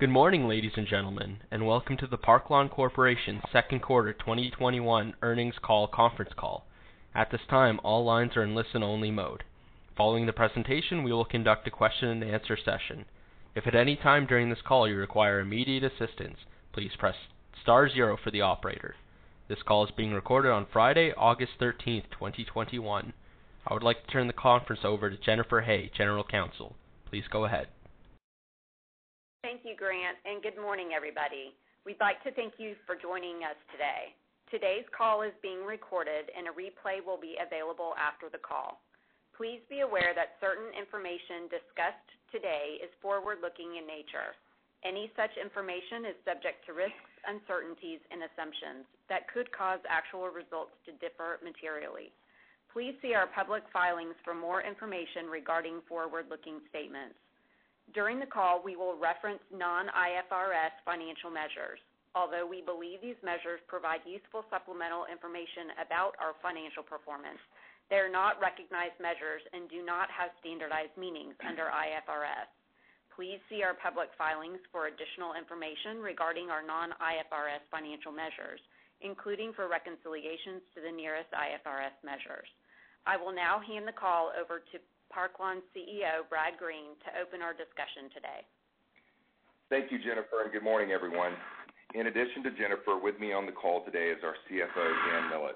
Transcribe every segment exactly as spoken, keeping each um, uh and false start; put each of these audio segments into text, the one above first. Good morning, ladies and gentlemen, and welcome to the Park Lawn Corporation second quarter twenty twenty-one earnings call conference call. At this time, all lines are in listen-only mode. Following the presentation, we will conduct a question and answer session. If at any time during this call you require immediate assistance, please press star zero for the operator. This call is being recorded on Friday, August thirteenth, twenty twenty-one. I would like to turn the conference over to Jennifer Hay, General Counsel. Please go ahead. Thank you, Grant, and good morning, everybody. We'd like to thank you for joining us today. Today's call is being recorded, and a replay will be available after the call. Please be aware that certain information discussed today is forward-looking in nature. Any such information is subject to risks, uncertainties, and assumptions that could cause actual results to differ materially. Please see our public filings for more information regarding forward-looking statements. During the call, we will reference non I F R S financial measures. Although we believe these measures provide useful supplemental information about our financial performance, they are not recognized measures and do not have standardized meanings under I F R S. Please see our public filings for additional information regarding our non I F R S financial measures, including for reconciliations to the nearest I F R S measures. I will now hand the call over to Park Lawn C E O Brad Green to open our discussion today. Thank you, Jennifer, and good morning, everyone. In addition to Jennifer, with me on the call today is our C F O, Dan Millett.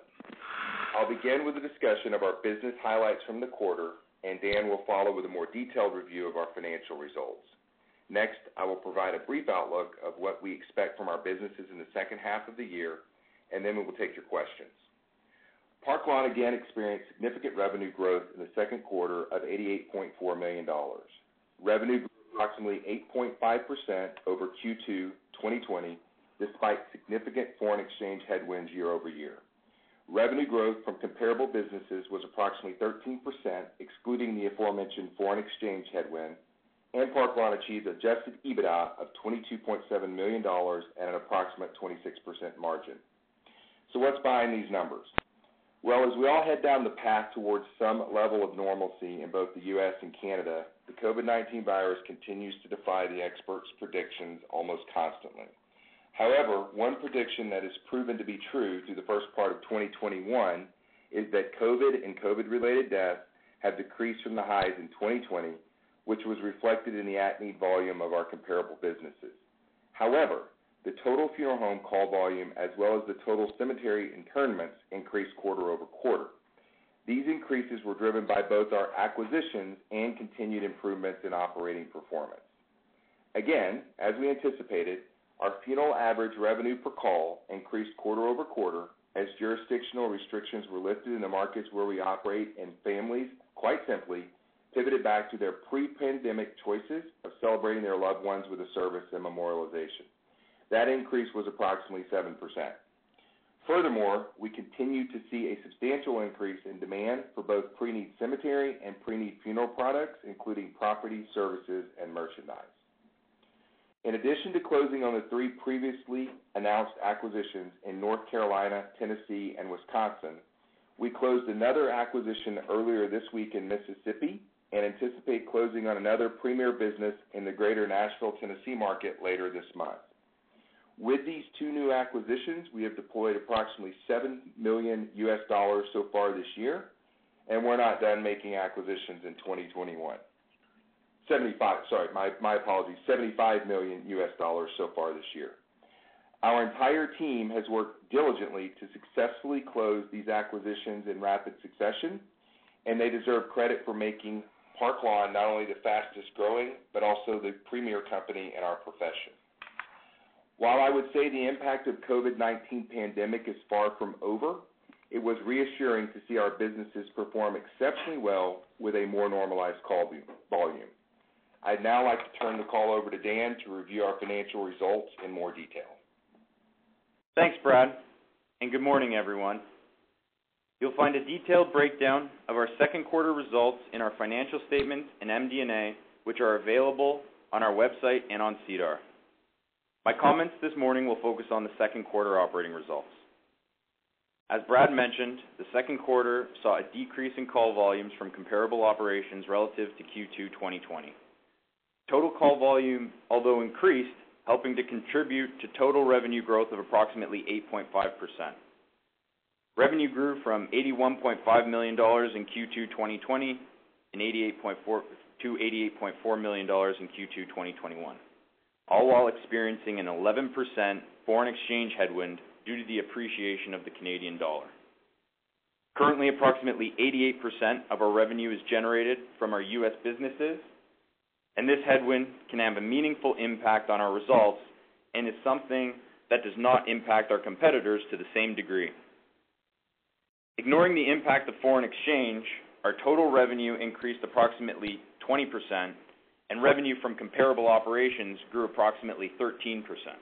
I'll begin with a discussion of our business highlights from the quarter, and Dan will follow with a more detailed review of our financial results. Next, I will provide a brief outlook of what we expect from our businesses in the second half of the year, and then we will take your questions. Park Lawn again experienced significant revenue growth in the second quarter of eighty-eight point four million dollars. Revenue grew approximately eight point five percent over Q two twenty twenty, despite significant foreign exchange headwinds year over year. Revenue growth from comparable businesses was approximately thirteen percent, excluding the aforementioned foreign exchange headwind, and Park Lawn achieved adjusted EBITDA of twenty-two point seven million dollars at an approximate twenty-six percent margin. So what's behind these numbers? Well, as we all head down the path towards some level of normalcy in both the U S and Canada, the COVID nineteen virus continues to defy the experts' predictions almost constantly. However, one prediction that has proven to be true through the first part of twenty twenty-one is that COVID and COVID-related deaths have decreased from the highs in twenty twenty, which was reflected in the at-need volume of our comparable businesses. However, the total funeral home call volume as well as the total cemetery internments increased quarter over quarter. These increases were driven by both our acquisitions and continued improvements in operating performance. Again, as we anticipated, our funeral average revenue per call increased quarter over quarter as jurisdictional restrictions were lifted in the markets where we operate and families, quite simply, pivoted back to their pre-pandemic choices of celebrating their loved ones with a service and memorialization. That increase was approximately seven percent. Furthermore, we continue to see a substantial increase in demand for both pre-need cemetery and pre-need funeral products, including property, services, and merchandise. In addition to closing on the three previously announced acquisitions in North Carolina, Tennessee, and Wisconsin, we closed another acquisition earlier this week in Mississippi and anticipate closing on another premier business in the greater Nashville, Tennessee market later this month. With these two new acquisitions, we have deployed approximately seven million U S dollars so far this year, and we're not done making acquisitions in twenty twenty-one. seventy-five, sorry, my, my apologies, seventy-five million U S dollars so far this year. Our entire team has worked diligently to successfully close these acquisitions in rapid succession, and they deserve credit for making Park Lawn not only the fastest growing, but also the premier company in our profession. While I would say the impact of COVID nineteen pandemic is far from over, it was reassuring to see our businesses perform exceptionally well with a more normalized call volume. I'd now like to turn the call over to Dan to review our financial results in more detail. Thanks, Brad, and good morning, everyone. You'll find a detailed breakdown of our second quarter results in our financial statements and M D and A, which are available on our website and on SEDAR. My comments this morning will focus on the second quarter operating results. As Brad mentioned, the second quarter saw a decrease in call volumes from comparable operations relative to Q two twenty twenty. Total call volume, although increased, helping to contribute to total revenue growth of approximately eight point five percent. Revenue grew from eighty-one point five million dollars in Q two twenty twenty and eighty-eight point four to eighty-eight point four million dollars in Q two twenty twenty-one, all while experiencing an eleven percent foreign exchange headwind due to the appreciation of the Canadian dollar. Currently, approximately eighty-eight percent of our revenue is generated from our U S businesses, and this headwind can have a meaningful impact on our results and is something that does not impact our competitors to the same degree. Ignoring the impact of foreign exchange, our total revenue increased approximately twenty percent, and revenue from comparable operations grew approximately thirteen percent.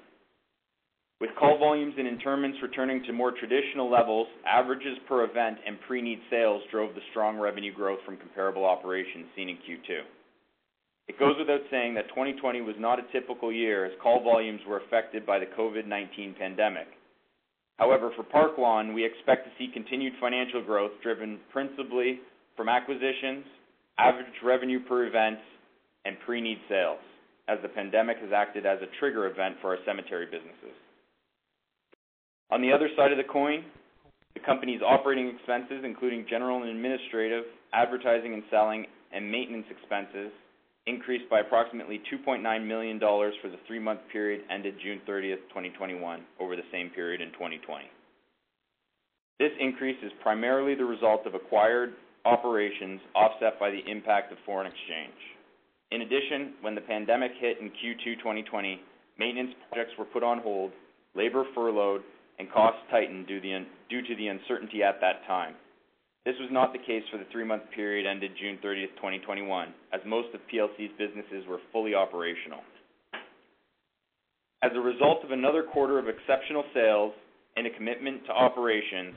With call volumes and interments returning to more traditional levels, averages per event and pre-need sales drove the strong revenue growth from comparable operations seen in Q two. It goes without saying that twenty twenty was not a typical year as call volumes were affected by the COVID nineteen pandemic. However, for Park Lawn, we expect to see continued financial growth driven principally from acquisitions, average revenue per event, and pre-need sales, as the pandemic has acted as a trigger event for our cemetery businesses. On the other side of the coin, the company's operating expenses, including general and administrative, advertising and selling, and maintenance expenses, increased by approximately two point nine million dollars for the three-month period ended June thirtieth, twenty twenty-one, over the same period in twenty twenty. This increase is primarily the result of acquired operations offset by the impact of foreign exchange. In addition, when the pandemic hit in Q two twenty twenty, maintenance projects were put on hold, labor furloughed, and costs tightened due to the uncertainty at that time. This was not the case for the three-month period ended June thirtieth, twenty twenty-one, as most of P L C's businesses were fully operational. As a result of another quarter of exceptional sales and a commitment to operations,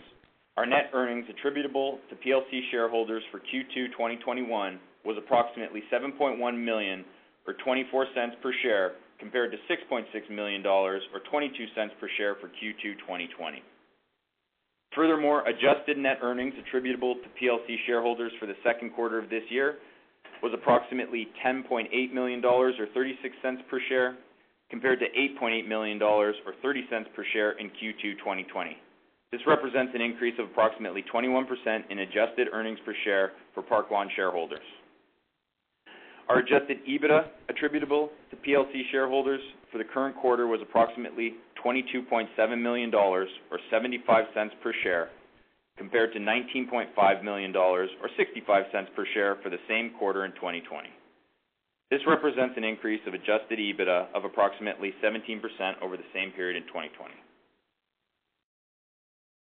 our net earnings attributable to P L C shareholders for Q two twenty twenty-one was approximately seven point one million dollars, or twenty-four cents per share, compared to six point six million dollars, or twenty-two cents per share for Q two twenty twenty. Furthermore, adjusted net earnings attributable to P L C shareholders for the second quarter of this year was approximately ten point eight million dollars, or thirty-six cents per share, compared to eight point eight million dollars, or thirty cents per share in Q two twenty twenty. This represents an increase of approximately twenty-one percent in adjusted earnings per share for Park Lawn shareholders. Our adjusted EBITDA attributable to P L C shareholders for the current quarter was approximately twenty-two point seven million dollars, or seventy-five cents per share, compared to nineteen point five million dollars, or sixty-five cents per share for the same quarter in twenty twenty. This represents an increase of adjusted EBITDA of approximately seventeen percent over the same period in twenty twenty.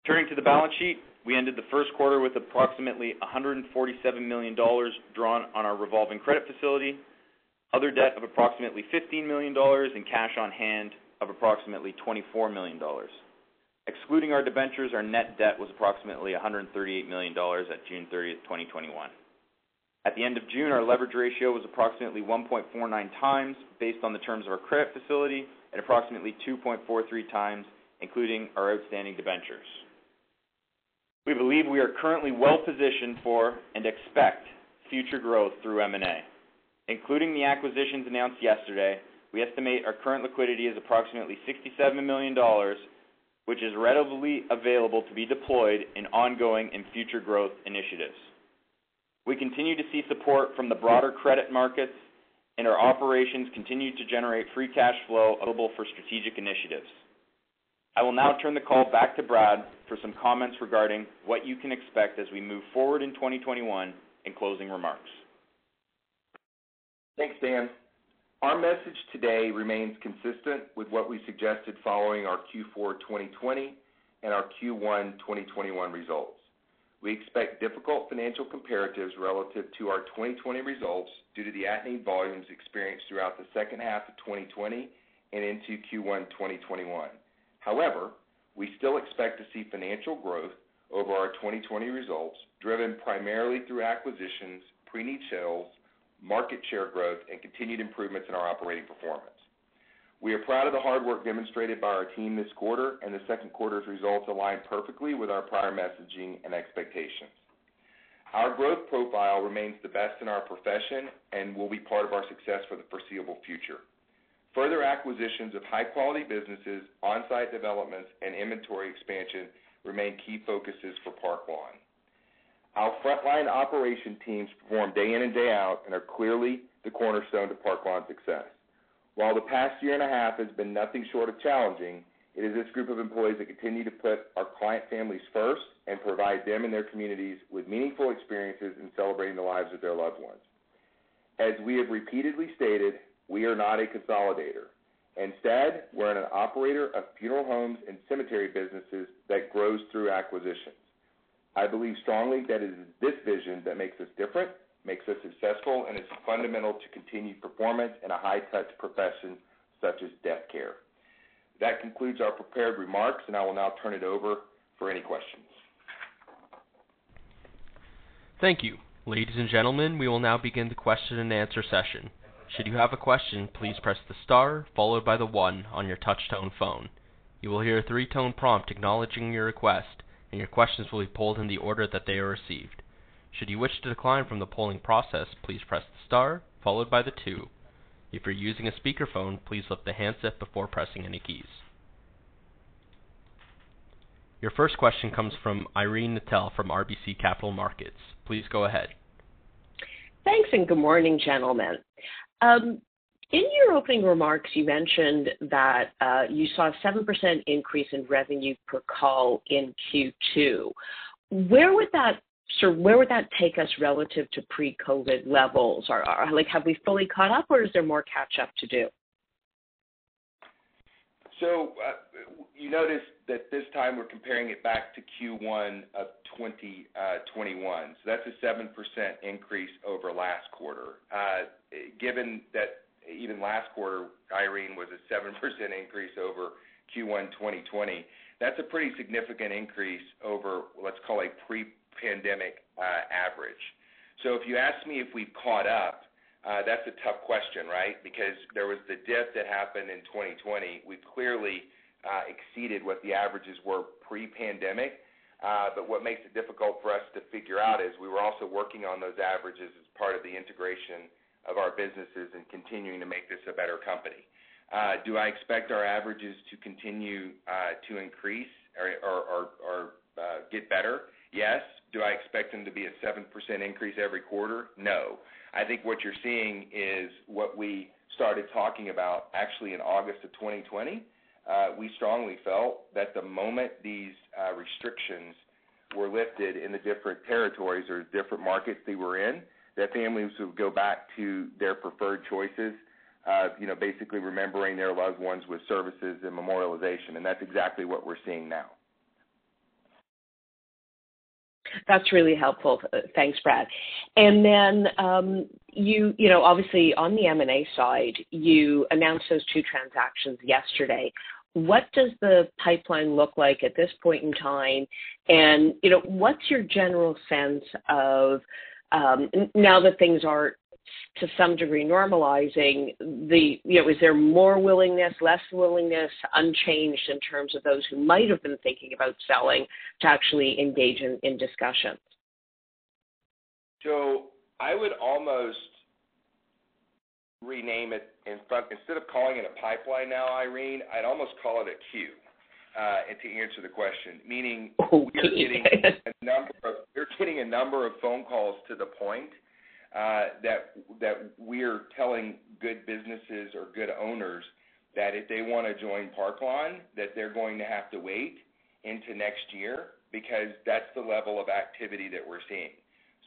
Turning to the balance sheet, we ended the first quarter with approximately one hundred forty-seven million dollars drawn on our revolving credit facility, other debt of approximately fifteen million dollars, and cash on hand of approximately twenty-four million dollars. Excluding our debentures, our net debt was approximately one hundred thirty-eight million dollars at June thirtieth, twenty twenty-one. At the end of June, our leverage ratio was approximately one point four nine times based on the terms of our credit facility and approximately two point four three times, including our outstanding debentures. We believe we are currently well-positioned for and expect future growth through M and A. Including the acquisitions announced yesterday, we estimate our current liquidity is approximately sixty-seven million dollars, which is readily available to be deployed in ongoing and future growth initiatives. We continue to see support from the broader credit markets, and our operations continue to generate free cash flow available for strategic initiatives. I will now turn the call back to Brad for some comments regarding what you can expect as we move forward in twenty twenty-one and closing remarks. Thanks, Dan. Our message today remains consistent with what we suggested following our Q four twenty twenty and our Q one twenty twenty-one results. We expect difficult financial comparatives relative to our twenty twenty results due to the at-need volumes experienced throughout the second half of twenty twenty and into Q one twenty twenty-one. However, we still expect to see financial growth over our twenty twenty results, driven primarily through acquisitions, pre-need sales, market share growth, and continued improvements in our operating performance. We are proud of the hard work demonstrated by our team this quarter, and the second quarter's results align perfectly with our prior messaging and expectations. Our growth profile remains the best in our profession and will be part of our success for the foreseeable future. Further acquisitions of high-quality businesses, on-site developments, and inventory expansion remain key focuses for Park Lawn. Our frontline operation teams perform day in and day out and are clearly the cornerstone to Park Lawn's success. While the past year and a half has been nothing short of challenging, it is this group of employees that continue to put our client families first and provide them and their communities with meaningful experiences in celebrating the lives of their loved ones. As we have repeatedly stated, we are not a consolidator. Instead, we're an operator of funeral homes and cemetery businesses that grows through acquisitions. I believe strongly that it is this vision that makes us different, makes us successful, and is fundamental to continued performance in a high-touch profession such as death care. That concludes our prepared remarks, and I will now turn it over for any questions. Thank you. Ladies and gentlemen, we will now begin the question and answer session. Should you have a question, please press the star followed by the one on your touch-tone phone. You will hear a three-tone prompt acknowledging your request, and your questions will be polled in the order that they are received. Should you wish to decline from the polling process, please press the star followed by the two. If you're using a speakerphone, please lift the handset before pressing any keys. Your first question comes from Irene Nattel from R B C Capital Markets. Please go ahead. Thanks, and good morning, gentlemen. Um, in your opening remarks, you mentioned that uh, you saw a seven percent increase in revenue per call in Q two. Where would that, sir, where would that take us relative to pre-COVID levels? Are, are like, have we fully caught up, or is there more catch-up to do? So uh, you notice that this time we're comparing it back to Q one of twenty twenty-one. So that's a seven percent increase over last quarter. Uh, given that even last quarter, Irene, was a seven percent increase over Q one twenty twenty, that's a pretty significant increase over, let's call a pre-pandemic uh, average. So if you ask me if we've caught up, Uh, that's a tough question, right? Because there was the dip that happened in twenty twenty. We clearly uh, exceeded what the averages were pre-pandemic, uh, but what makes it difficult for us to figure out is we were also working on those averages as part of the integration of our businesses and continuing to make this a better company. Uh, do I expect our averages to continue uh, to increase or, or, or, or uh, get better? Yes. Do I expect them to be a seven percent increase every quarter? No. I think what you're seeing is what we started talking about actually in August of twenty twenty. Uh, we strongly felt that the moment these uh, restrictions were lifted in the different territories or different markets they were in, that families would go back to their preferred choices, uh, you know, basically remembering their loved ones with services and memorialization, and that's exactly what we're seeing now. That's really helpful. Thanks, Brad. And then um, you, you know, obviously on the M and A side, you announced those two transactions yesterday. What does the pipeline look like at this point in time? And, you know, what's your general sense of um, now that things are to some degree normalizing, the, you know, is there more willingness, less willingness, unchanged in terms of those who might have been thinking about selling to actually engage in, in discussions? So I would almost rename it, in front, instead of calling it a pipeline now, Irene, I'd almost call it a queue uh, to answer the question, meaning okay. we're, getting a number of, we're getting a number of phone calls to the point Uh, that that we're telling good businesses or good owners that if they want to join Park Lawn, that they're going to have to wait into next year because that's the level of activity that we're seeing.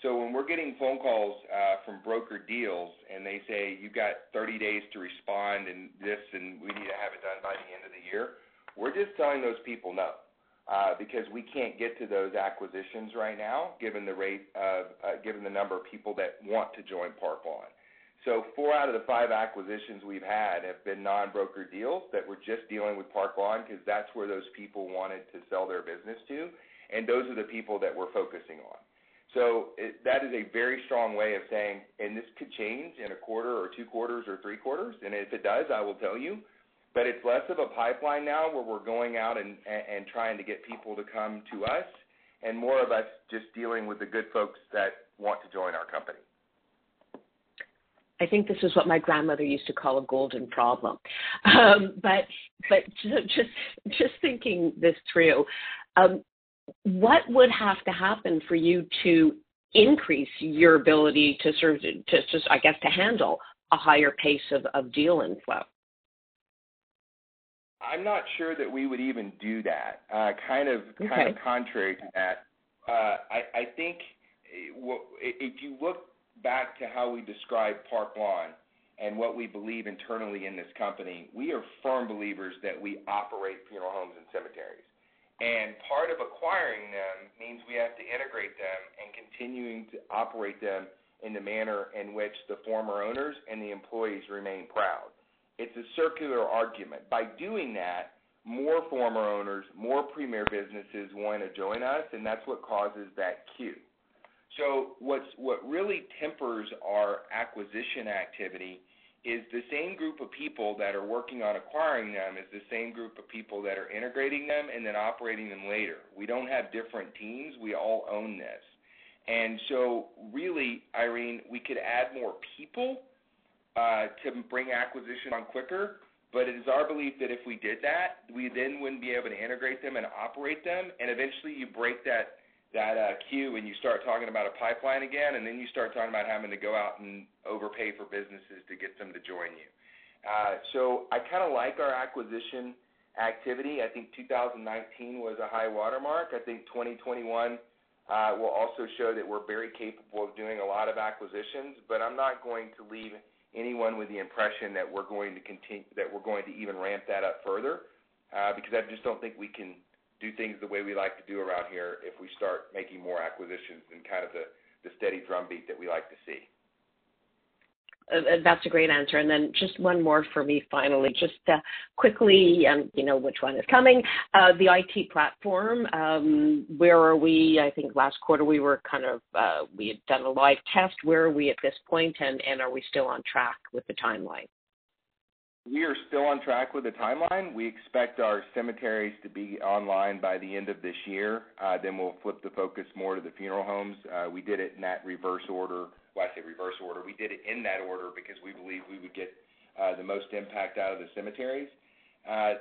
So when we're getting phone calls uh, from broker deals and they say, you've got thirty days to respond and this and we need to have it done by the end of the year, we're just telling those people no. Uh, because we can't get to those acquisitions right now, given the rate of, uh, given the number of people that want to join Park Lawn. So four out of the five acquisitions we've had have been non-broker deals that were just dealing with Park Lawn because that's where those people wanted to sell their business to, and those are the people that we're focusing on. So it, that is a very strong way of saying, and this could change in a quarter or two quarters or three quarters, and if it does, I will tell you. But it's less of a pipeline now where we're going out and, and trying to get people to come to us, and more of us just dealing with the good folks that want to join our company. I think this is what my grandmother used to call a golden problem. Um, but but just just thinking this through, um, what would have to happen for you to increase your ability to sort of to just I guess to handle a higher pace of, of deal inflow? I'm not sure that we would even do that. Uh, kind of okay. kind of contrary to that, uh, I, I think if you look back to how we describe Park Lawn and what we believe internally in this company, we are firm believers that we operate funeral homes and cemeteries. And part of acquiring them means we have to integrate them and continuing to operate them in the manner in which the former owners and the employees remain proud. It's a circular argument. By doing that, more former owners, more premier businesses want to join us, and that's what causes that queue. So what's, what really tempers our acquisition activity is the same group of people that are working on acquiring them is the same group of people that are integrating them and then operating them later. We don't have different teams. We all own this. And so really, Irene, we could add more people uh, to bring acquisition on quicker, but it is our belief that if we did that, we then wouldn't be able to integrate them and operate them, and eventually you break that that uh, queue and you start talking about a pipeline again, and then you start talking about having to go out and overpay for businesses to get them to join you. Uh, so I kind of like our acquisition activity. I think two thousand nineteen was a high watermark. I think twenty twenty-one uh, will also show that we're very capable of doing a lot of acquisitions, but I'm not going to leave anyone with the impression that we're going to continue, that we're going to even ramp that up further uh, because I just don't think we can do things the way we like to do around here if we start making more acquisitions and kind of the, the steady drumbeat that we like to see. Uh, that's a great answer. And then just one more for me finally, just uh, quickly, um, you know which one is coming, uh, the I T platform, um, where are we? I think last quarter we were kind of, uh, we had done a live test. Where are we at this point, and, and are we still on track with the timeline? We are still on track with the timeline. We expect our cemeteries to be online by the end of this year. Uh, then we'll flip the focus more to the funeral homes. Uh, we did it in that reverse order. Well, I say reverse order. We did it in that order because we believe we would get uh, the most impact out of the cemeteries. Uh,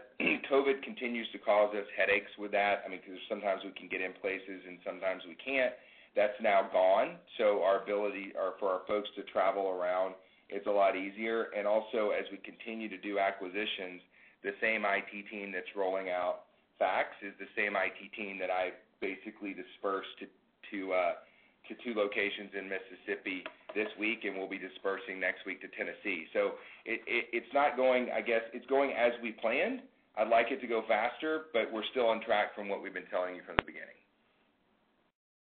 COVID continues to cause us headaches with that. I mean, because sometimes we can get in places and sometimes we can't. That's now gone. So our ability or for our folks to travel around, it's a lot easier, and also as we continue to do acquisitions, the same I T team that's rolling out FACTS is the same I T team that I basically dispersed to to, uh, to two locations in Mississippi this week, and we'll be dispersing next week to Tennessee. So it, it, it's not going, I guess, it's going as we planned. I'd like it to go faster, but we're still on track from what we've been telling you from the beginning.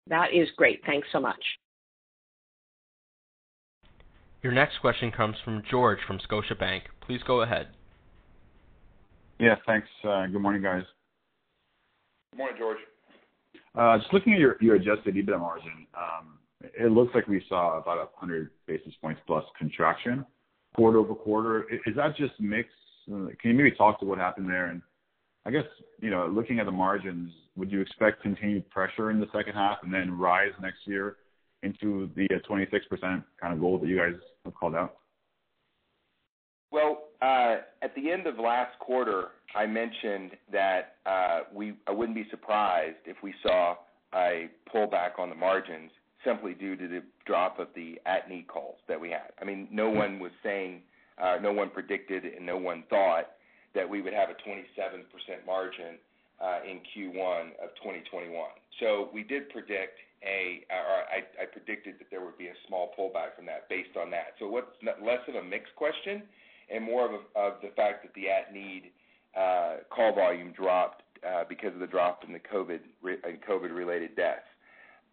That is great. Thanks so much. Your next question comes from George from Scotiabank. Please go ahead. Yeah, thanks. Uh, good morning, guys. Good morning, George. Uh, just looking at your, your adjusted EBITDA margin, um, it looks like we saw about one hundred basis points plus contraction quarter over quarter. Is that just mix? Can you maybe talk to what happened there? And I guess, you know, looking at the margins, would you expect continued pressure in the second half and then rise next year into the twenty-six percent kind of goal that you guys have called out? Well, uh, at the end of last quarter, I mentioned that uh, we I wouldn't be surprised if we saw a pullback on the margins simply due to the drop of the at-need calls that we had. I mean, no one was saying, uh, no one predicted and no one thought that we would have a twenty-seven percent margin uh, in Q one of twenty twenty-one. So we did predict A, or I, I predicted that there would be a small pullback from that based on that. So what's not, less of a mixed question and more of, a, of the fact that the at-need uh, call volume dropped uh, because of the drop in the COVID, COVID-related deaths.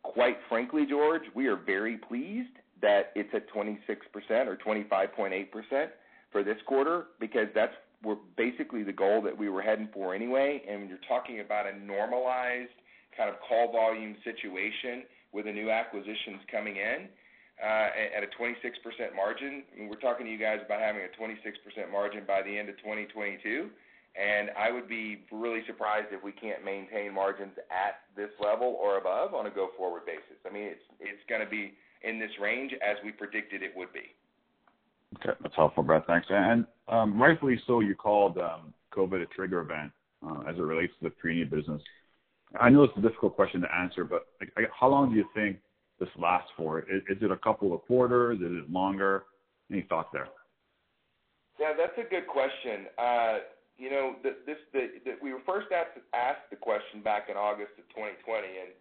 Quite frankly, George, we are very pleased that it's at twenty-six percent or twenty-five point eight percent for this quarter, because that's were basically the goal that we were heading for anyway. And when you're talking about a normalized kind of call volume situation with the new acquisitions coming in uh, at a twenty-six percent margin, I mean, we're talking to you guys about having a twenty-six percent margin by the end of twenty twenty-two. And I would be really surprised if we can't maintain margins at this level or above on a go-forward basis. I mean, it's it's going to be in this range as we predicted it would be. Okay, that's helpful, Brett. Thanks. And um, rightfully so, you called um, COVID a trigger event uh, as it relates to the pre-need business. I know it's a difficult question to answer, but like, how long do you think this lasts for? Is, is it a couple of quarters? Is it longer? Any thoughts there? Yeah, that's a good question. Uh, You know, the, this the, the, we were first asked, asked the question back in August of twenty twenty, and,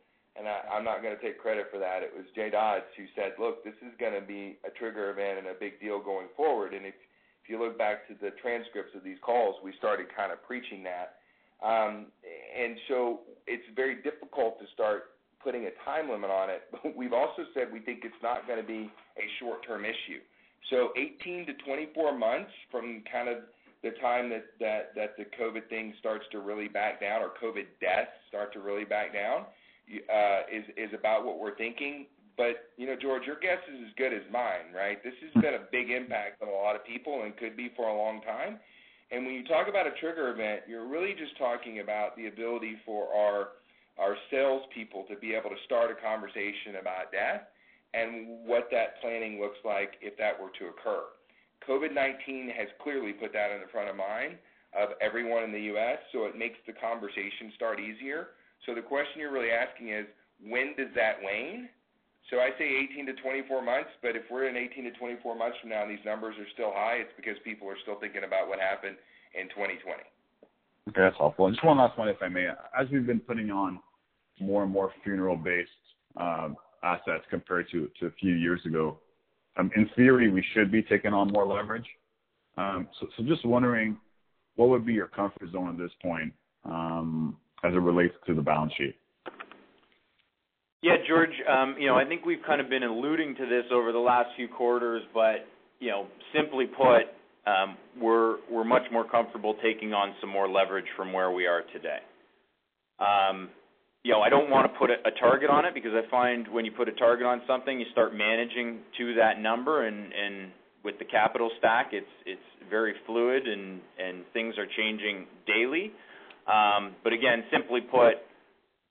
and I, I'm not going to take credit for that. It was Jay Dodds who said, look, this is going to be a trigger event and a big deal going forward. And if, if you look back to the transcripts of these calls, we started kind of preaching that. Um, and so it's very difficult to start putting a time limit on it. But we've also said we think it's not going to be a short-term issue. So eighteen to twenty-four months from kind of the time that, that, that the COVID thing starts to really back down, or COVID deaths start to really back down, uh, is, is about what we're thinking. But, you know, George, your guess is as good as mine, right? This has been a big impact on a lot of people and could be for a long time. And when you talk about a trigger event, you're really just talking about the ability for our, our salespeople to be able to start a conversation about death and what that planning looks like if that were to occur. COVID nineteen has clearly put that in the front of mind of everyone in the U S, so it makes the conversation start easier. So the question you're really asking is, when does that wane? So I say eighteen to twenty-four months, but if we're in eighteen to twenty-four months from now and these numbers are still high, it's because people are still thinking about what happened in twenty twenty. Okay, that's helpful. And just one last one, if I may. As we've been putting on more and more funeral-based um, assets compared to, to a few years ago, Um, in theory, we should be taking on more leverage. Um, so, so just wondering, what would be your comfort zone at this point um, as it relates to the balance sheet? Yeah, George, um, you know, I think we've kind of been alluding to this over the last few quarters, but, you know, simply put, um, we're, we're much more comfortable taking on some more leverage from where we are today. Um You know, I don't want to put a, a target on it, because I find when you put a target on something, you start managing to that number, and, and with the capital stack, it's it's very fluid, and, and things are changing daily. Um, but again, simply put,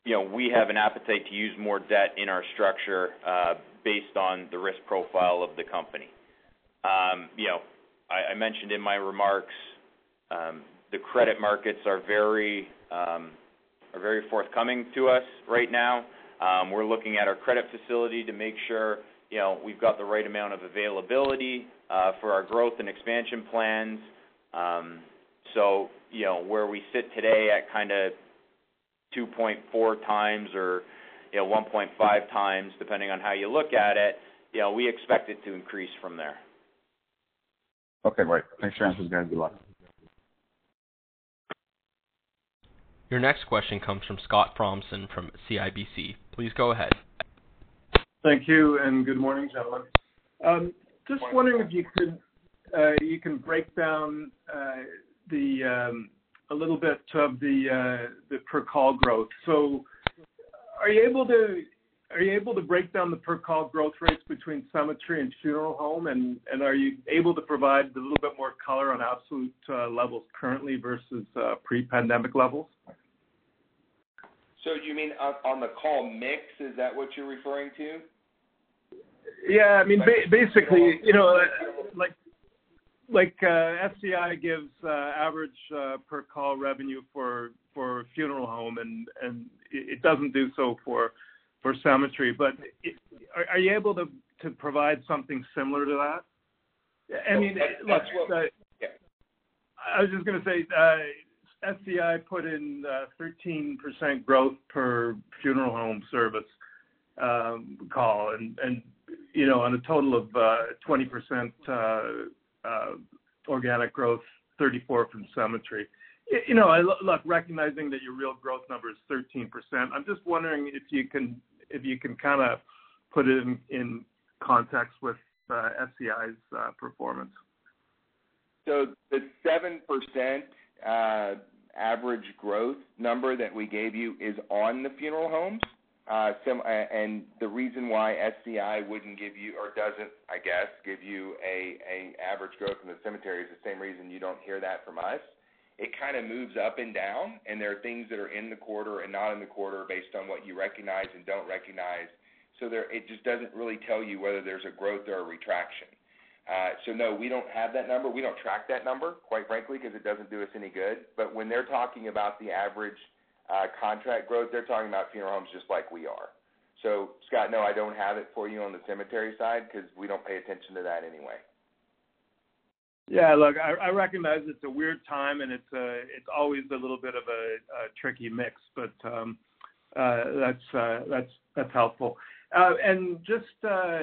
you know, we have an appetite to use more debt in our structure uh, based on the risk profile of the company. Um, you know, I, I mentioned in my remarks, um, the credit markets are very um, – are very forthcoming to us right now. Um, we're looking at our credit facility to make sure, you know, we've got the right amount of availability uh, for our growth and expansion plans. Um, so, you know, where we sit today at kind of two point four times or, you know, one point five times, depending on how you look at it, you know, we expect it to increase from there. Okay, right. Thanks for answering, guys. Good luck. Your next question comes from Scott Fromson from C I B C. Please go ahead. Thank you, and good morning, gentlemen. Um, just morning. Wondering if you could uh, you can break down uh, the um, a little bit of the uh, the per call growth. So, are you able to are you able to break down the per call growth rates between cemetery and funeral home, and, and are you able to provide a little bit more color on absolute uh, levels currently versus uh, pre-pandemic levels? So you mean on the call mix? Is that what you're referring to? Yeah, I mean, ba- basically, you know, like like uh, S C I gives uh, average uh, per call revenue for for funeral home, and, and it doesn't do so for for cemetery. But it, are, are you able to, to provide something similar to that? I mean, look, uh, I was just going to say. Uh, S C I put in uh, thirteen percent growth per funeral home service um, call, and, and, you know, on a total of uh, twenty percent uh, uh, organic growth, thirty-four from cemetery. You know, I lo- look, recognizing that your real growth number is thirteen percent, I'm just wondering if you can if you can kind of put it in, in context with uh, S C I's uh, performance. So the seven percent uh, average growth number that we gave you is on the funeral homes. Uh, some, uh, and the reason why S C I wouldn't give you, or doesn't, I guess, give you a, a average growth in the cemetery is the same reason you don't hear that from us. It kind of moves up and down, and there are things that are in the quarter and not in the quarter based on what you recognize and don't recognize. So there, it just doesn't really tell you whether there's a growth or a retraction. Uh, so, no, we don't have that number. We don't track that number, quite frankly, because it doesn't do us any good. But when they're talking about the average uh, contract growth, they're talking about funeral homes just like we are. So, Scott, no, I don't have it for you on the cemetery side because we don't pay attention to that anyway. Yeah, look, I, I recognize it's a weird time, and it's a, it's always a little bit of a, a tricky mix, but um, uh, that's uh, that's that's helpful. Uh, and just uh,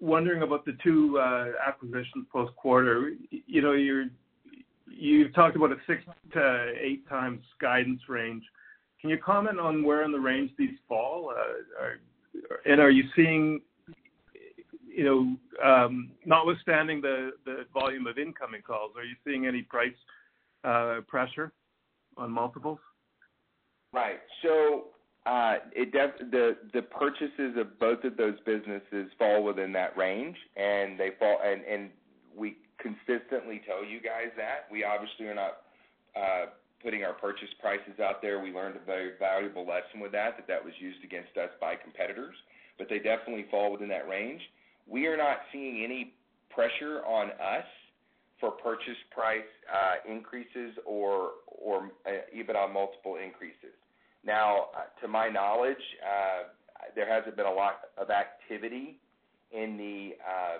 wondering about the two uh, acquisitions post quarter. You know, you're you've talked about a six to eight times guidance range. Can you comment on where in the range these fall? Uh, are, and are you seeing? You know, um, notwithstanding the, the volume of incoming calls, are you seeing any price uh, pressure on multiples? Right. So uh, it def- the the purchases of both of those businesses fall within that range, and they fall. And, and we consistently tell you guys that. We obviously are not uh, putting our purchase prices out there. We learned a very valuable lesson with that, that that was used against us by competitors. But they definitely fall within that range. We are not seeing any pressure on us for purchase price uh, increases or or uh, EBITDA multiple increases. Now, uh, to my knowledge, uh, there hasn't been a lot of activity in the uh,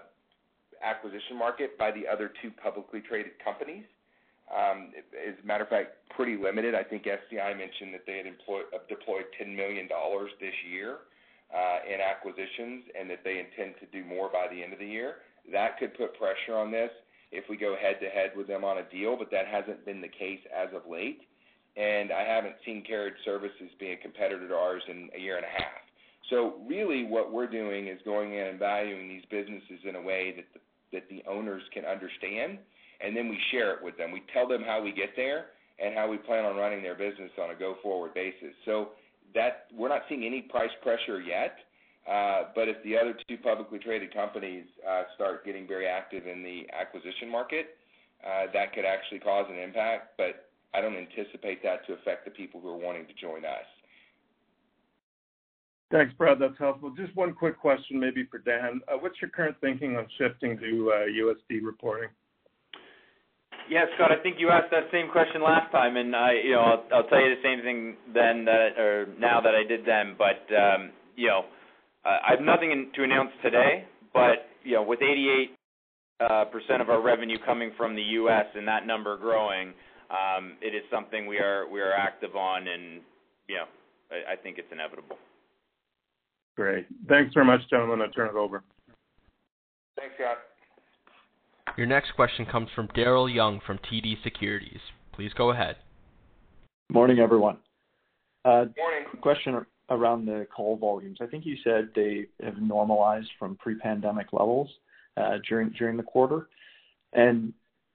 acquisition market by the other two publicly traded companies. Um, as a matter of fact, pretty limited. I think S C I mentioned that they had employed, uh, deployed ten million dollars this year. Uh, in acquisitions, and that they intend to do more by the end of the year. That could put pressure on this if we go head-to-head with them on a deal, but that hasn't been the case as of late. And I haven't seen Carriage Services being a competitor to ours in a year and a half. So really what we're doing is going in and valuing these businesses in a way that the, that the owners can understand, and then we share it with them. We tell them how we get there and how we plan on running their business on a go-forward basis. So that we're not seeing any price pressure yet, uh, but if the other two publicly traded companies uh, start getting very active in the acquisition market, uh, that could actually cause an impact, but I don't anticipate that to affect the people who are wanting to join us. Thanks, Brad. That's helpful. Just one quick question maybe for Dan. Uh, what's your current thinking on shifting to uh, U S D reporting? Yeah, Scott, I think you asked that same question last time, and I, you know, I'll, I'll tell you the same thing then that or now that I did then. But um, you know, uh, I have nothing in, to announce today. But you know, with eighty-eight uh, percent of our revenue coming from the U S and that number growing, um, it is something we are we are active on, and you know, I, I think it's inevitable. Great. Thanks very much, gentlemen. I'll turn it over. Thanks, Scott. Your next question comes from Daryl Young from T D Securities. Please go ahead. Morning, everyone. Uh, Morning. Question around the call volumes. I think you said they have normalized from pre-pandemic levels uh, during during the quarter. And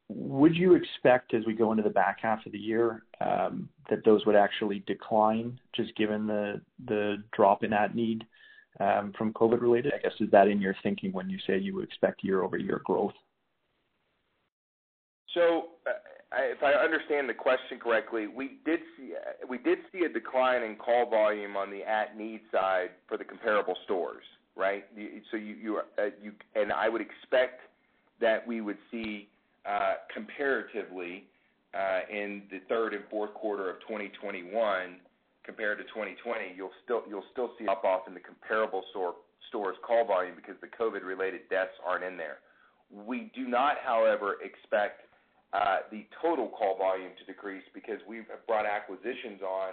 would you expect, as we go into the back half of the year, um, that those would actually decline, just given the the drop in at need um, from COVID-related? I guess is that in your thinking when you say you would expect year-over-year growth? So, uh, if I understand the question correctly, we did see uh, we did see a decline in call volume on the at-need side for the comparable stores, right? You, so you you, uh, you and I would expect that we would see uh, comparatively uh, in the third and fourth quarter of twenty twenty-one compared to twenty twenty, you'll still you'll still see up off in the comparable store stores call volume because the COVID-related deaths aren't in there. We do not, however, expect Uh, the total call volume to decrease because we've brought acquisitions on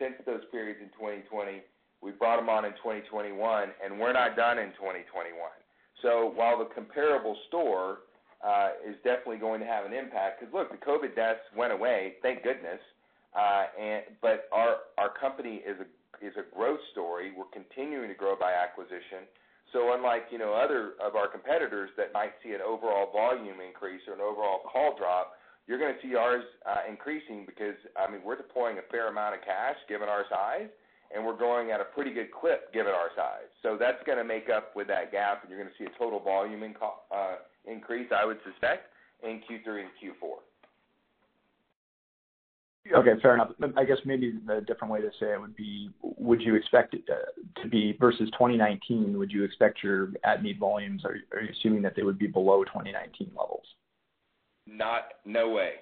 since those periods in twenty twenty. We brought them on in twenty twenty-one, and we're not done in twenty twenty-one. So while the comparable store uh, is definitely going to have an impact, because, look, the COVID deaths went away, thank goodness, uh, and but our, our company is a, is a growth story. We're continuing to grow by acquisition. So unlike, you know, other of our competitors that might see an overall volume increase or an overall call drop, you're going to see ours uh, increasing because, I mean, we're deploying a fair amount of cash given our size, and we're growing at a pretty good clip given our size. So that's going to make up with that gap, and you're going to see a total volume in, uh, increase, I would suspect, in Q three and Q four. Okay, fair enough. I guess maybe a different way to say it would be, would you expect it to be, versus twenty nineteen, would you expect your at-need volumes, are, are you assuming that they would be below twenty nineteen levels? Not, no way.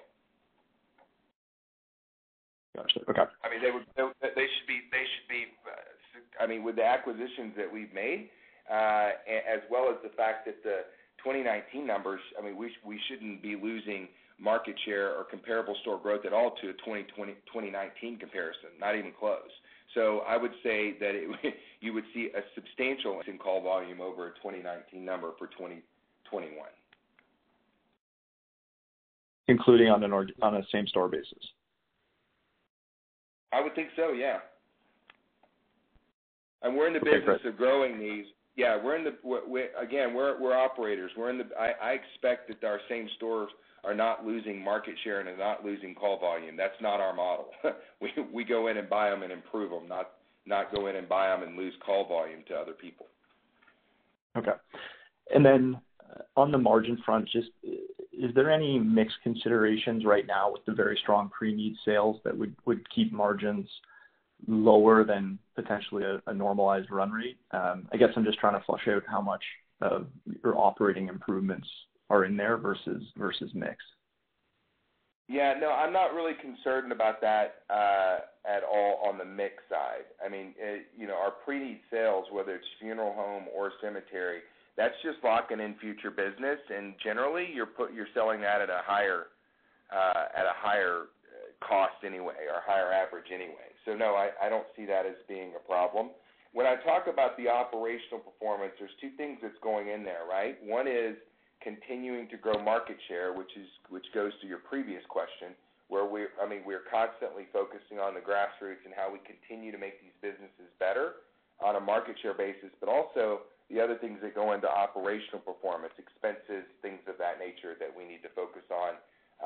Gotcha. Okay. I mean, they would. They should be. They should be. Uh, I mean, with the acquisitions that we've made, uh, as well as the fact that the twenty nineteen numbers. I mean, we we shouldn't be losing market share or comparable store growth at all to a twenty nineteen comparison. Not even close. So I would say that it, you would see a substantial increase in call volume over a twenty nineteen number for twenty twenty-one. Including on an org- on a same store basis. I would think so, yeah. And we're in the okay, business great. of growing these. Yeah, we're in the we're, we're, again. We're we're operators. We're in the. I, I expect that our same stores are not losing market share and are not losing call volume. That's not our model. we we go in and buy them and improve them, not not go in and buy them and lose call volume to other people. Okay, and then on the margin front, just. Is there any mixed considerations right now with the very strong pre-need sales that would, would keep margins lower than potentially a, a normalized run rate? Um, I guess I'm just trying to flush out how much of your operating improvements are in there versus versus mix. Yeah, no, I'm not really concerned about that uh, at all on the mix side. I mean, it, you know, our pre-need sales, whether it's funeral home or cemetery, that's just locking in future business, and generally you're put you're selling that at a higher uh, at a higher cost anyway, or higher average anyway. So no, I, I don't see that as being a problem. When I talk about the operational performance, there's two things that's going in there, right? One is continuing to grow market share, which is which goes to your previous question, where we I mean we're constantly focusing on the grassroots and how we continue to make these businesses better on a market share basis, but also the other things that go into operational performance, expenses, things of that nature that we need to focus on, uh,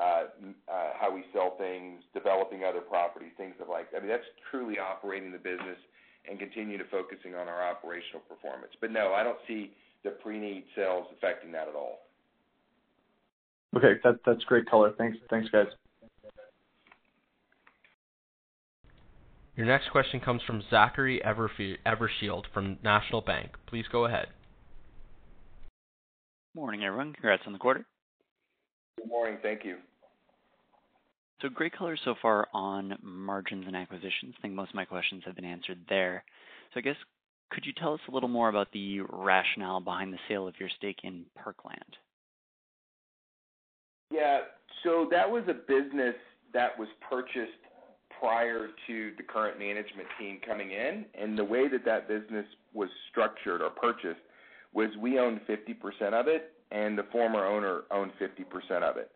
uh, how we sell things, developing other properties, things of like that. I mean, that's truly operating the business and continue to focusing on our operational performance. But no, I don't see the pre-need sales affecting that at all. Okay, that, that's great color. Thanks, Thanks, guys. Your next question comes from Zachary Evershield from National Bank. Please go ahead. Morning, everyone. Congrats on the quarter. Good morning. Thank you. So great color so far on margins and acquisitions. I think most of my questions have been answered there. So I guess, could you tell us a little more about the rationale behind the sale of your stake in Parkland? Yeah, so that was a business that was purchased prior to the current management team coming in, and the way that that business was structured or purchased was we owned fifty percent of it, and the former owner owned fifty percent of it.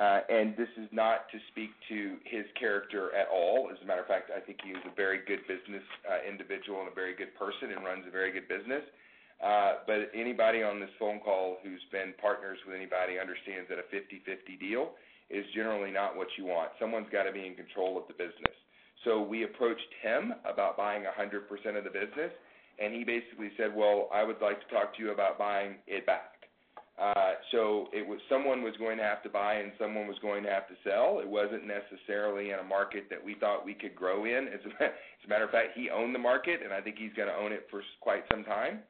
Uh, and this is not to speak to his character at all. As a matter of fact, I think he is a very good business uh, individual and a very good person and runs a very good business. Uh, but anybody on this phone call who's been partners with anybody understands that a fifty-fifty deal is generally not what you want. Someone's got to be in control of the business. So we approached him about buying one hundred percent of the business, and he basically said, well, I would like to talk to you about buying it back. Uh, so it was someone was going to have to buy and someone was going to have to sell. It wasn't necessarily in a market that we thought we could grow in. As a, as a matter of fact, he owned the market, and I think he's going to own it for quite some time.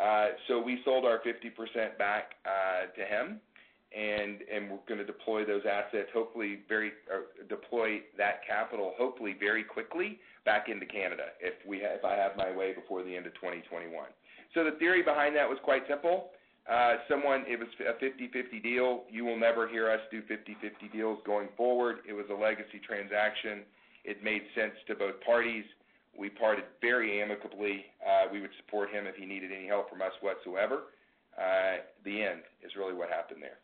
Uh, so we sold our fifty percent back uh, to him. And, and we're going to deploy those assets, hopefully very uh, deploy that capital, hopefully very quickly back into Canada if we ha- if I have my way before the end of twenty twenty-one. So the theory behind that was quite simple. Uh, someone, it was a fifty-fifty deal. You will never hear us do fifty-fifty deals going forward. It was a legacy transaction. It made sense to both parties. We parted very amicably. Uh, we would support him if he needed any help from us whatsoever. Uh, the end is really what happened there.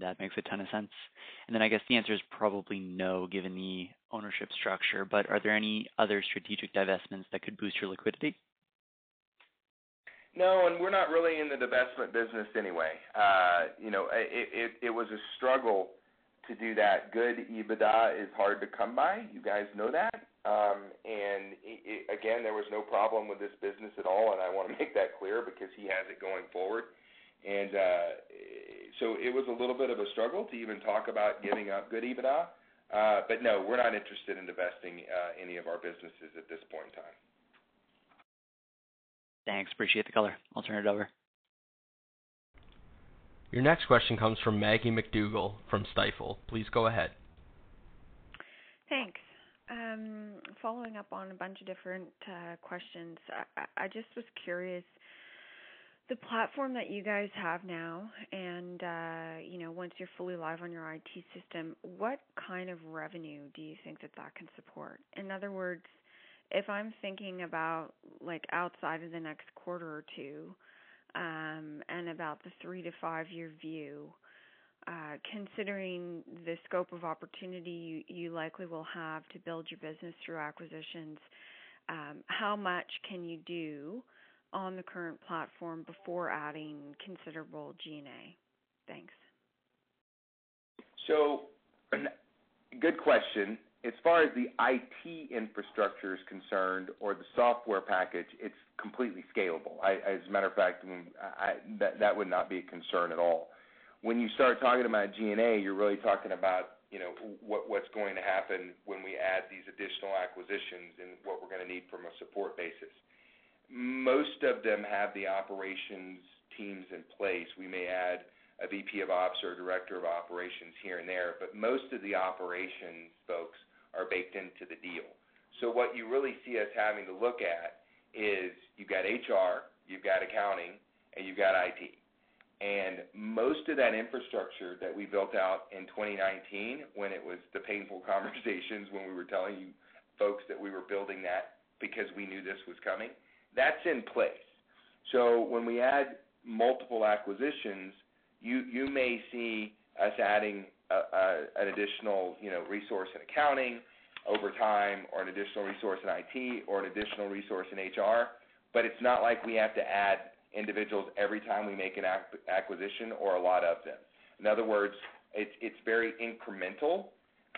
That makes a ton of sense. And then I guess the answer is probably no, given the ownership structure, but are there any other strategic divestments that could boost your liquidity? No, and we're not really in the divestment business anyway. Uh, you know, it, it, it was a struggle to do that. Good EBITDA is hard to come by. You guys know that. Um, and, it, it, again, there was no problem with this business at all, and I want to make that clear because he has it going forward. And uh, so it was a little bit of a struggle to even talk about giving up good EBITDA. Uh, but, no, we're not interested in divesting uh, any of our businesses at this point in time. Thanks. Appreciate the color. I'll turn it over. Your next question comes from Maggie McDougall from Stifel. Please go ahead. Thanks. Um, following up on a bunch of different uh, questions, I, I just was curious. The platform that you guys have now and, uh, you know, once you're fully live on your I T system, what kind of revenue do you think that that can support? In other words, if I'm thinking about, like, outside of the next quarter or two um, and about the three- to five-year view, uh, considering the scope of opportunity you, you likely will have to build your business through acquisitions, um, how much can you do on the current platform before adding considerable G and A? Thanks. So, good question. As far as the I T infrastructure is concerned, or the software package, it's completely scalable. I, as a matter of fact, I, that, that would not be a concern at all. When you start talking about G and A, you're really talking about, you know, what, what's going to happen when we add these additional acquisitions and what we're going to need from a support basis. Most of them have the operations teams in place. We may add a V P of Ops or a Director of Operations here and there, but most of the operations folks are baked into the deal. So what you really see us having to look at is you've got H R, you've got accounting, and you've got I T. And most of that infrastructure that we built out in twenty nineteen, when it was the painful conversations when we were telling you folks that we were building that because we knew this was coming, that's in place. So when we add multiple acquisitions, you you may see us adding a, a, an additional, you know, resource in accounting over time, or an additional resource in I T, or an additional resource in H R, but it's not like we have to add individuals every time we make an ac- acquisition or a lot of them. In other words, it's, it's very incremental,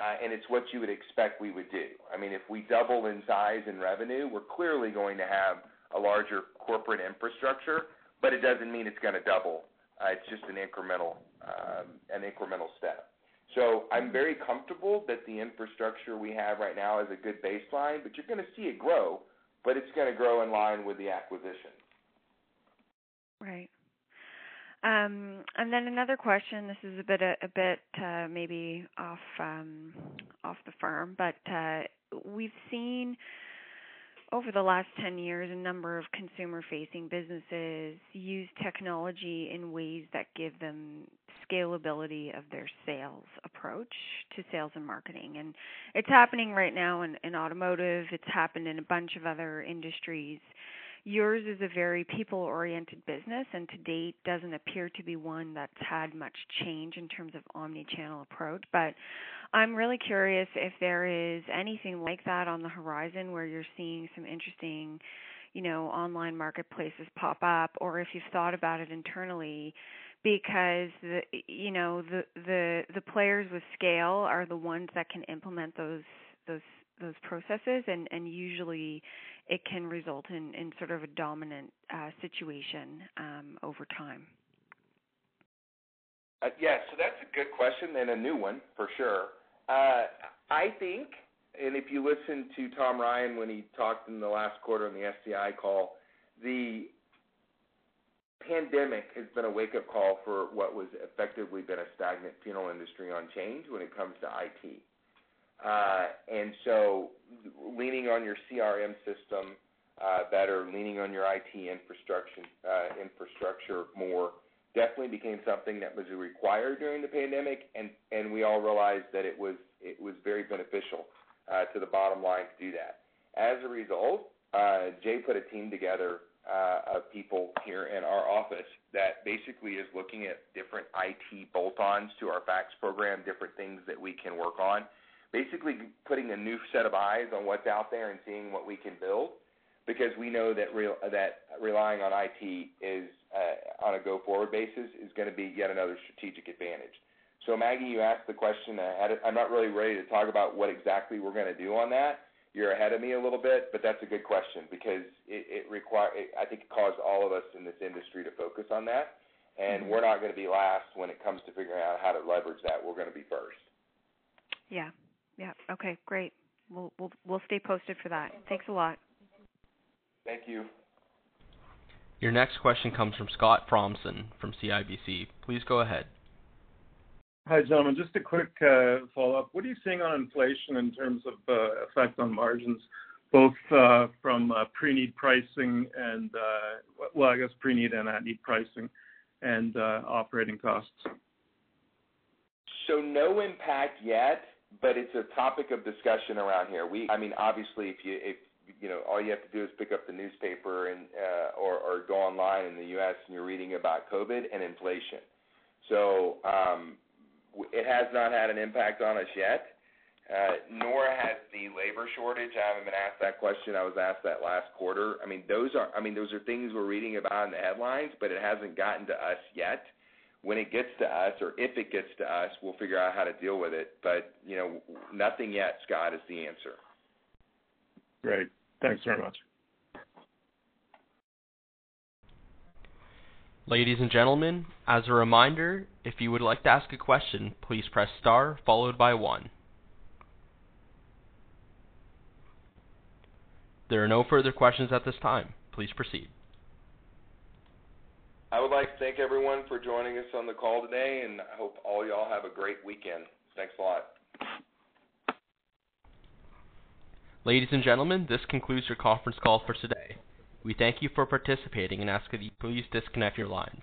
uh, and it's what you would expect we would do. I mean, if we double in size and revenue, we're clearly going to have a larger corporate infrastructure, but it doesn't mean it's going to double. Uh, it's just an incremental, um, an incremental step. So I'm very comfortable that the infrastructure we have right now is a good baseline, but you're going to see it grow, but it's going to grow in line with the acquisition. Right. Um, and then another question. This is a bit, a, a bit uh, maybe off, um, off the firm, but uh, we've seen over the last ten years, a number of consumer-facing businesses use technology in ways that give them scalability of their sales approach to sales and marketing. And it's happening right now in, in automotive. It's happened in a bunch of other industries. Yours is a very people-oriented business, and to date doesn't appear to be one that's had much change in terms of omni-channel approach. But I'm really curious if there is anything like that on the horizon where you're seeing some interesting, you know, online marketplaces pop up, or if you've thought about it internally, because the, you know, the the the players with scale are the ones that can implement those those. those processes, and, and usually it can result in, in sort of a dominant uh, situation um, over time. Uh, yeah, so that's a good question and a new one for sure. Uh, I think, and if you listen to Tom Ryan when he talked in the last quarter on the S C I call, the pandemic has been a wake-up call for what was effectively been a stagnant funeral industry on change when it comes to I T. Uh, and so leaning on your C R M system uh, better, leaning on your I T infrastructure, uh, infrastructure more, definitely became something that was required during the pandemic, and, and we all realized that it was it was very beneficial uh, to the bottom line to do that. As a result, uh, Jay put a team together uh, of people here in our office that basically is looking at different I T bolt-ons to our FACTS program, different things that we can work on. Basically putting a new set of eyes on what's out there and seeing what we can build. because we know that real, that relying on I T is uh, on a go-forward basis is going to be yet another strategic advantage. So, Maggie, you asked the question. I'm not really ready to talk about what exactly we're going to do on that. You're ahead of me a little bit, but that's a good question because it, it require. It, I think it caused all of us in this industry to focus on that, and mm-hmm. we're not going to be last when it comes to figuring out how to leverage that. We're going to be first. Yeah. Yeah. Okay. Great. We'll we'll we'll stay posted for that. Thanks a lot. Thank you. Your next question comes from Scott Fromson from C I B C. Please go ahead. Hi, gentlemen. Just a quick uh, follow-up. What are you seeing on inflation in terms of uh, effect on margins, both uh, from uh, pre-need pricing and, uh, well, I guess pre-need and at-need pricing and uh, operating costs? So no impact yet, but it's a topic of discussion around here. We, I mean, obviously, if you if you know, all you have to do is pick up the newspaper and uh, or, or go online in the U S and you're reading about COVID and inflation. So um, it has not had an impact on us yet, uh, nor has the labor shortage. I haven't been asked that question. I was asked that last quarter. I mean, those are I mean, those are things we're reading about in the headlines, but it hasn't gotten to us yet. When it gets to us, or if it gets to us, we'll figure out how to deal with it. But, you know, nothing yet, Scott, is the answer. Great. Thanks very much. Ladies and gentlemen, as a reminder, if you would like to ask a question, please press star followed by one. There are no further questions at this time. Please proceed. I would like to thank everyone for joining us on the call today, and I hope all y'all have a great weekend. Thanks a lot. Ladies and gentlemen, this concludes your conference call for today. We thank you for participating and ask that you please disconnect your lines.